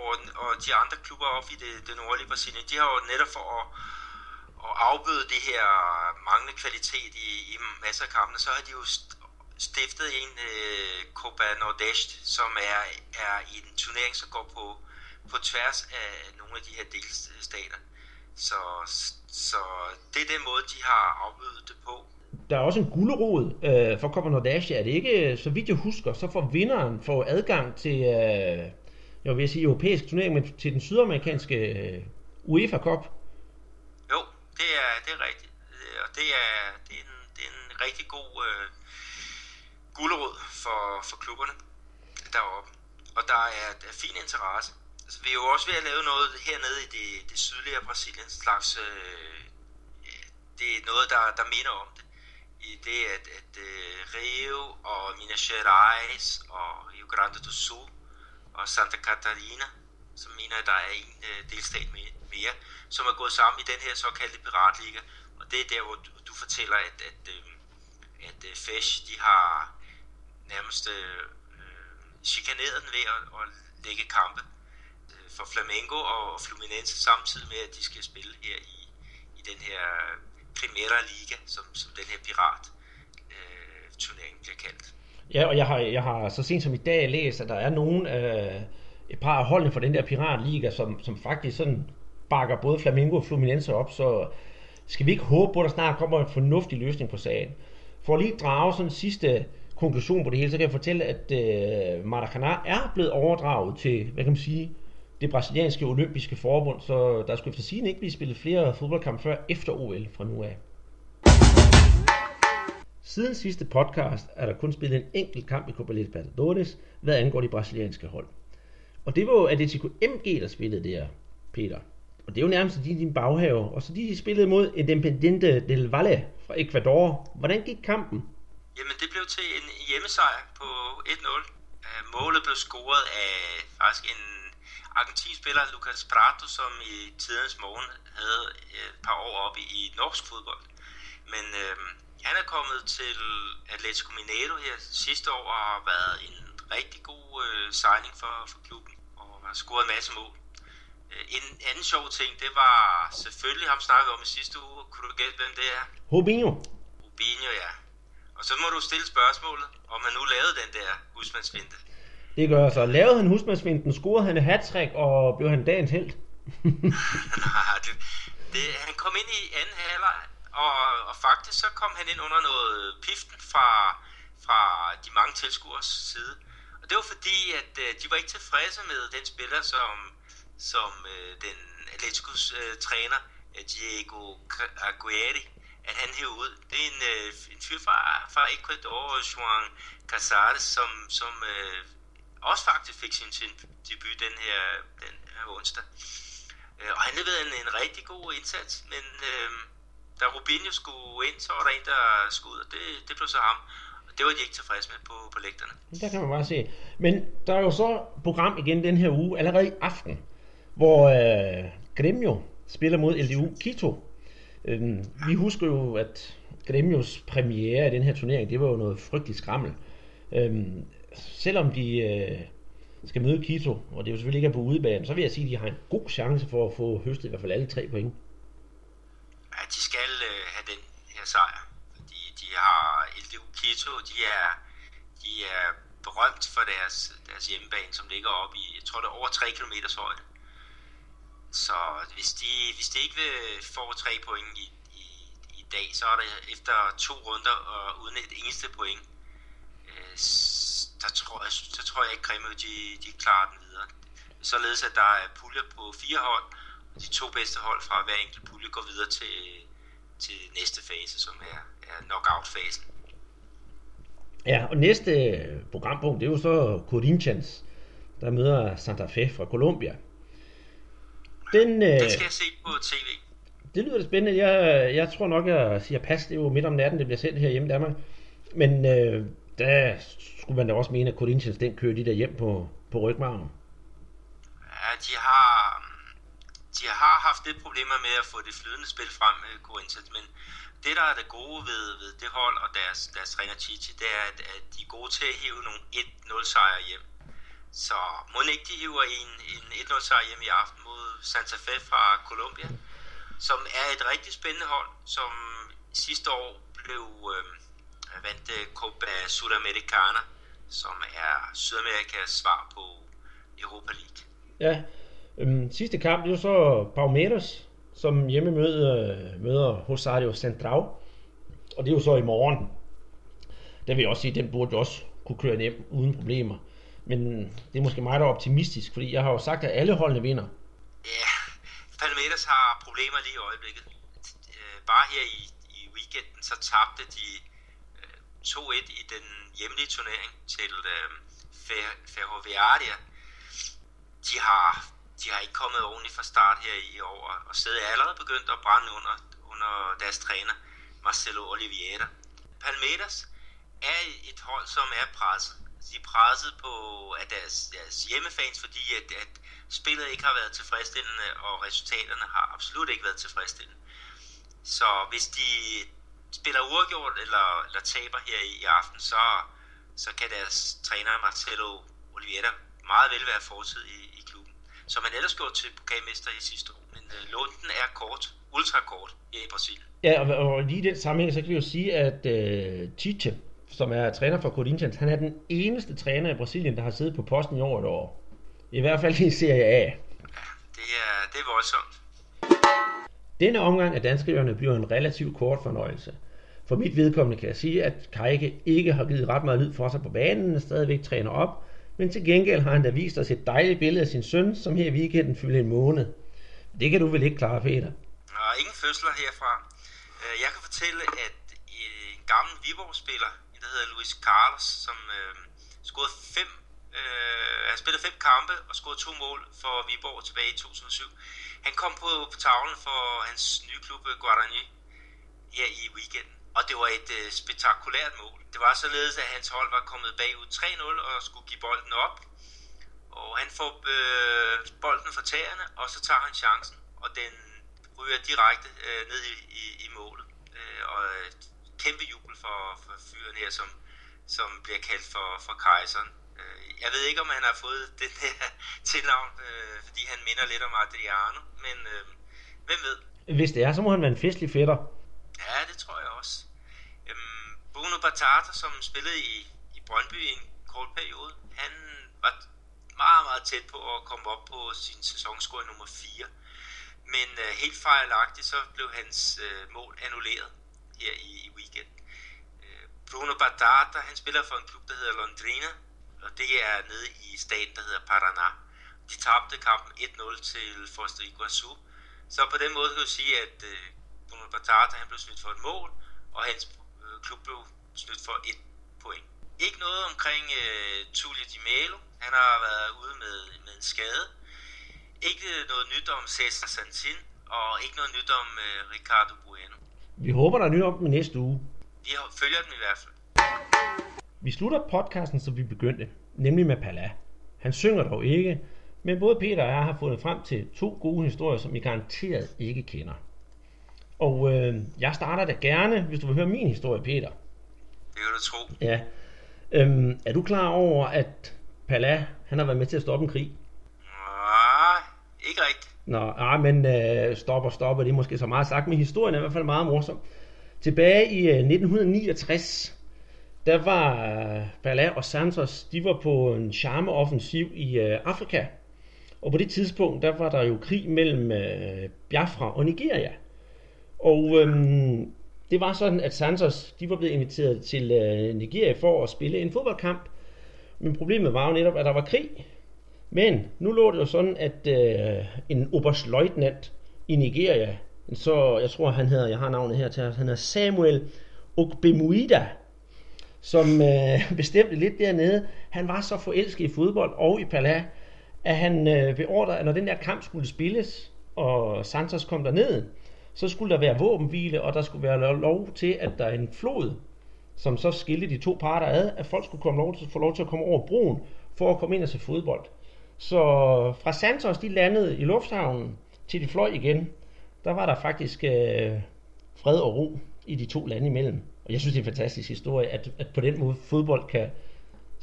og de andre klubber oppe i det, det nordlige Brasilien, de har jo netop for at, at afbøde det her manglende kvalitet i, i masser af kampene, så har de jo stiftet en uh, Copa Nordeste, som er, er en turnering, som går på, på tværs af nogle af de her delstater. Så, så det er den måde, de har afbødet det på. Der er også en gulerod øh, for Copa Nordeste, er det ikke? Så vidt jeg husker, så får vinderen får adgang til, øh, jeg vil sige europæisk turnering, men til den sydamerikanske øh, UEFA Cup. Jo, det er, det er rigtigt. Og det er, det er, en, det er en rigtig god øh, gulerod for, for klubberne deroppe. Og der er, der er fin interesse. Altså, vi er jo også ved at lave noget hernede i det, det sydlige Brasilien, slags, øh, det er noget, der, der minder om det. I det, at, at uh, Rio og Minas Gerais og Rio Grande do Sul og Santa Catarina, som mener, at der er en uh, delstat mere, som er gået sammen i den her såkaldte piratliga. Og det er der, hvor du, du fortæller, at, at, uh, at uh, F E S, de har nærmest uh, chikaneret den ved at, at lægge kampe for Flamengo og Fluminense samtidig med, at de skal spille her i, i den her Primera Liga, som, som den her pirat øh, turnering bliver kaldt. Ja, og jeg har, jeg har så sent som i dag læst, at der er nogen, øh, et par af holdene fra den der Pirat Liga, som, som faktisk sådan bakker både Flamengo og Fluminense op, så skal vi ikke håbe på, at der snart kommer en fornuftig løsning på sagen. For at lige drage sådan en sidste konklusion på det hele, så kan jeg fortælle, at øh, Maracanã er blevet overdraget til, hvad kan man sige, det brasilianske olympiske forbund, så der skulle efter sigende ikke blive spillet flere fodboldkampe før efter O L fra nu af. Siden sidste podcast er der kun spillet en enkelt kamp i Copa Libertadores, hvad angår de brasilianske hold. Og det var jo Atletico M G, der spillede der, Peter. Og det er jo nærmest din, din baghave, og så de spillede mod Independiente del Valle fra Ecuador. Hvordan gik kampen? Jamen det blev til en hjemmesejr på et nul. Målet blev scoret af faktisk en argentinsk spiller, Lucas Prato, som i tidens morgen havde et par år oppe i norsk fodbold. Men øh, han er kommet til Atletico Mineiro her sidste år og har været en rigtig god øh, signing for, for klubben og har scoret en masse mål. En anden sjov ting, det var selvfølgelig ham snakket om i sidste uge. Kunne du gætte, hvem det er? Rubinho. Rubinho, ja. Og så må du stille spørgsmålet, om han nu lavede den der husmandsfinte. Det gør så. Lavede han husmandsvinden, scorede han et hattrick, og blev han dagens helt? Nej, det, det, han han kom ind i anden halvleg, og, og faktisk så kom han ind under noget piften fra, fra de mange tilskuers side. Og det var fordi, at øh, de var ikke tilfredse med den spiller, som, som øh, den Atleticos øh, træner, Diego Aguirre, at han hævde ud. Det er en, øh, en fyr fra, fra Ecuador, Juan Casares, som, som øh, også faktisk fik sin, sin debut den her, den her onsdag. Øh, og han leverede en, en rigtig god indsats, men øh, da Rubinho skulle ind, så var der en, der skulle ud, og det, det blev så ham. Det var de ikke tilfredse med på, på lægterne. Der kan man bare se. Men der er jo så program igen den her uge, allerede i aften, hvor øh, Grêmio spiller mod L D U Quito. Øhm, ja. Vi husker jo, at Grêmios premiere i den her turnering, det var jo noget frygteligt skrammel. Øhm, selvom de øh, skal møde Quito, og det jo selvfølgelig ikke er på udebane, så vil jeg sige, at de har en god chance for at få høstet i hvert fald alle tre point. Ja, de skal øh, have den her sejr. De har L D U Quito, de er, de er berømt for deres, deres hjemmebane, som ligger oppe i, jeg tror det er over tre kilometer højde. Så hvis de, hvis de ikke vil få tre point i, i, i dag, så er det efter to runder og uden et eneste point. Øh, der, tror, der tror jeg ikke, Grêmio de, de klarer den videre. Således at der er puljer på fire hold, og de to bedste hold fra hver enkelt pulje går videre til, til næste fase, som er knockout-fasen. Ja, og næste programpunkt, det er jo så Corinthians, der møder Santa Fe fra Colombia. Den, den skal øh, jeg se på tv. Det lyder spændende. Jeg, jeg tror nok, jeg siger pas. Det er jo midt om natten, det bliver sendt herhjemme i Danmark. Men øh, der skulle man da også mene, at Corinthians, den kører de der hjem på, på rygmarven. Ja, de har... De har haft lidt problemer med at få det flydende spil frem med Corinthians, men det der er det gode ved, ved det hold og deres, deres træner Chichi, det er, at, at de er gode til at hive nogle en nul sejre hjem. Så må ikke de hiver en, en en nul sejr hjem i aften mod Santa Fe fra Colombia, som er et rigtig spændende hold, som sidste år blev øh, vandt Copa Sudamericana, som er Sydamerikas svar på Europa League. Ja. Øhm, sidste kamp, det var så Palmeiras, som hjemme møder, møder Rosario Central, og det er jo så i morgen. Den vil jeg også sige, den burde også kunne køre hjem uden problemer, men det er måske meget optimistisk, fordi jeg har jo sagt, at alle holdene vinder. Ja, Palmeiras har problemer lige i øjeblikket. Bare her i, i weekenden, så tabte de to et i den hjemlige turnering til Ferroviária. De har De har ikke kommet ordentligt fra start her i år, og sædet er allerede begyndt at brænde under, under deres træner, Marcelo Oliveira. Palmeiras er et hold, som er presset. De er presset på af deres, deres hjemmefans, fordi at, at spillet ikke har været tilfredsstillende, og resultaterne har absolut ikke været tilfredsstillende. Så hvis de spiller uafgjort eller, eller taber her i, i aften, så, så kan deres træner Marcelo Oliveira meget vel være fortid i, i klubben, som han ellers gjorde til pokalmester i sidste år. Men øh, lånten er kort, ultrakort ja, i Brasilien. Ja, og, og lige i den sammenhæng, så kan vi jo sige, at øh, Tite, som er træner for Corinthians, han er den eneste træner i Brasilien, der har siddet på posten i over et år. I hvert fald i Serie A. Ja, det er, det er voldsomt. Denne omgang af danskerne bliver en relativt kort fornøjelse. For mit vedkommende kan jeg sige, at Kajke ikke har givet ret meget lyd for sig på banen, og stadigvæk træner op. Men til gengæld har han da vist os et dejligt billede af sin søn, som her i weekenden fylder en måned. Det kan du vel ikke klare, Peter? Nå, ingen fødsler herfra. Jeg kan fortælle, at en gammel Viborg-spiller, der hedder Luis Carlos, som øh, scorede fem, øh, han spillede fem kampe og scorede to mål for Viborg tilbage i to tusind og syv. Han kom på, på tavlen for hans nye klub Guarani her i weekenden. Og det var et øh, spektakulært mål. Det var således, at hans hold var kommet bagud tre nul og skulle give bolden op. Og han får øh, bolden fra tæerne, og så tager han chancen. Og den ryger direkte øh, ned i, i, i målet. Øh, og et kæmpe jubel for, for fyren her, som, som bliver kaldt for, for kejseren. Øh, jeg ved ikke, om han har fået den her tilnavn, øh, fordi han minder lidt om Adriano. Men øh, hvem ved? Hvis det er, så må han være en festlig fætter. Ja, det tror jeg også. Øhm, Bruno Batata, som spillede i, i Brøndby i en kort periode, han var meget, meget tæt på at komme op på sin sæsonscore nummer fire. Men øh, helt fejlagtigt, så blev hans øh, mål annulleret her i, i weekenden. Øh, Bruno Batata, han spiller for en klub, der hedder Londrina, og det er nede i staten, der hedder Paraná. De tabte kampen en nul til Foster Iguaçu. Så på den måde kan jeg sige, at øh, Bruno Batata, han blev snydt for et mål, og hans øh, klub blev snydt for et point. Ikke noget omkring øh, Tulio Di Melo. Han har været ude med, med en skade. Ikke noget nyt om César Santin, og ikke noget nyt om øh, Ricardo Bueno. Vi håber, der er nyt om dem næste uge. Vi følger dem i hvert fald. Vi slutter podcasten, som vi begyndte, nemlig med Pala. Han synger dog ikke, men både Peter og jeg har fundet frem til to gode historier, som I garanteret ikke kender. Og øh, jeg starter da gerne, hvis du vil høre min historie, Peter. Det kan du tro. Ja. Øhm, er du klar over, at Pala, han har været med til at stoppe en krig? Ikke rigtigt. Nå, ah, men øh, stopper, stopper, det er måske så meget sagt, men historien er i hvert fald meget morsom. Tilbage i øh, nitten niogtres, der var øh, Pelé og Santos, de var på en charmeoffensiv i øh, Afrika. Og på det tidspunkt, der var der jo krig mellem øh, Biafra og Nigeria. Og øh, det var sådan, at Santos, de var blevet inviteret til øh, Nigeria for at spille en fodboldkamp. Men problemet var jo netop, at der var krig. Men nu lå det jo sådan, at øh, en oberstløjtnant i Nigeria, så jeg tror han hedder, jeg har navnet her til, han hedder Samuel Ogbemuida, som øh, bestemte lidt dernede. Han var så forelsket i fodbold og i Pelé, at han øh, beordrede, at når den der kamp skulle spilles, og Santos kom dernede, så skulle der være våbenhvile, og der skulle være lov til, at der er en flod, som så skilte de to parter ad, at folk skulle komme lov til, få lov til at komme over broen, for at komme ind og se fodbold. Så fra Santos, de landede i lufthavnen, til de fløj igen, der var der faktisk øh, fred og ro i de to lande imellem. Og jeg synes, det er en fantastisk historie, at, at på den måde fodbold kan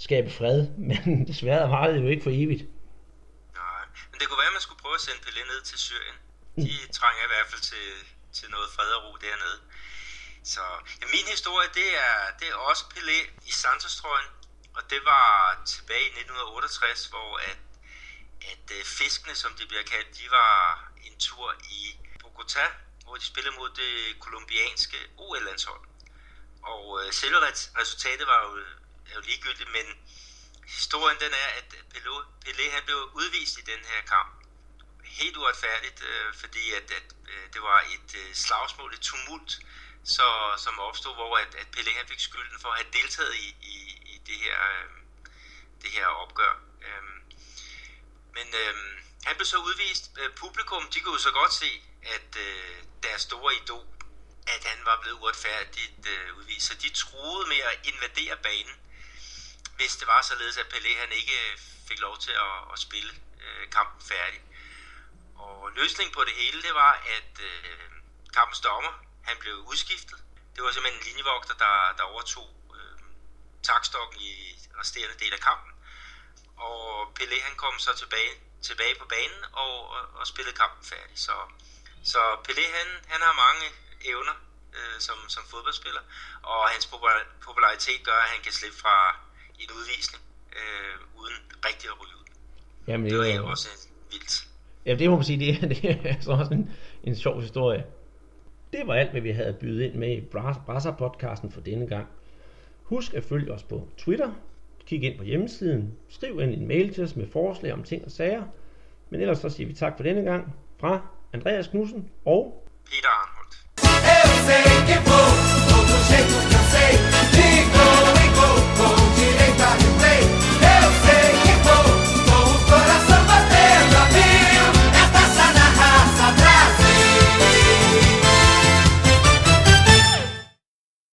skabe fred, men desværre var det jo ikke for evigt. Nej, men det kunne være, at man skulle prøve at sende Pelé ned til Syrien. De trænger i hvert fald til, til noget fred og ro dernede. Så ja, min historie, det er, det er også Pelé i Santos-trøjen, og det var tilbage i nitten otteogtres, hvor at at øh, fiskene, som det bliver kaldt, de var en tur i Bogota, hvor de spillede mod det kolumbianske O L-landshold. Og øh, selve resultatet var jo, jo ligegyldigt, men historien den er, at Pelé, Pelé han blev udvist i den her kamp. Helt uretfærdigt, øh, fordi at, at, øh, det var et øh, slagsmål, et tumult, så, som opstod, hvor at, at Pelé han fik skylden for at have deltaget i, i, i det, her, øh, det her opgør. Øh, Men øh, han blev så udvist. Publikum, de kunne jo så godt se, at øh, deres store idol, at han var blevet uretfærdigt øh, udvist. Så de truede med at invadere banen, hvis det var således, at Pelé han ikke fik lov til at, at spille øh, kampen færdig. Og løsningen på det hele, det var, at øh, kampens dommer, han blev udskiftet. Det var simpelthen en linjevogter, der, der overtog øh, takstokken i resterende del af kampen. Og Pelé han kom så tilbage, tilbage på banen og, og, og spillede kampen færdig. Så, så Pelé han, han har mange evner øh, som, som fodboldspiller, og hans popularitet gør, at han kan slippe fra en udvisning øh, uden rigtig at ryge ud. Jamen, det, det var jo også vildt. Ja, det må man sige, det er, det er altså også en, en sjov historie. Det var alt, hvad vi havde bydet ind med i Brasser-podcasten for denne gang. Husk at følge os på Twitter. Kig ind på hjemmesiden, skriv ind en mail til os med forslag om ting og sager. Men ellers så siger vi tak for denne gang fra Andreas Knudsen og Peter Arnholdt.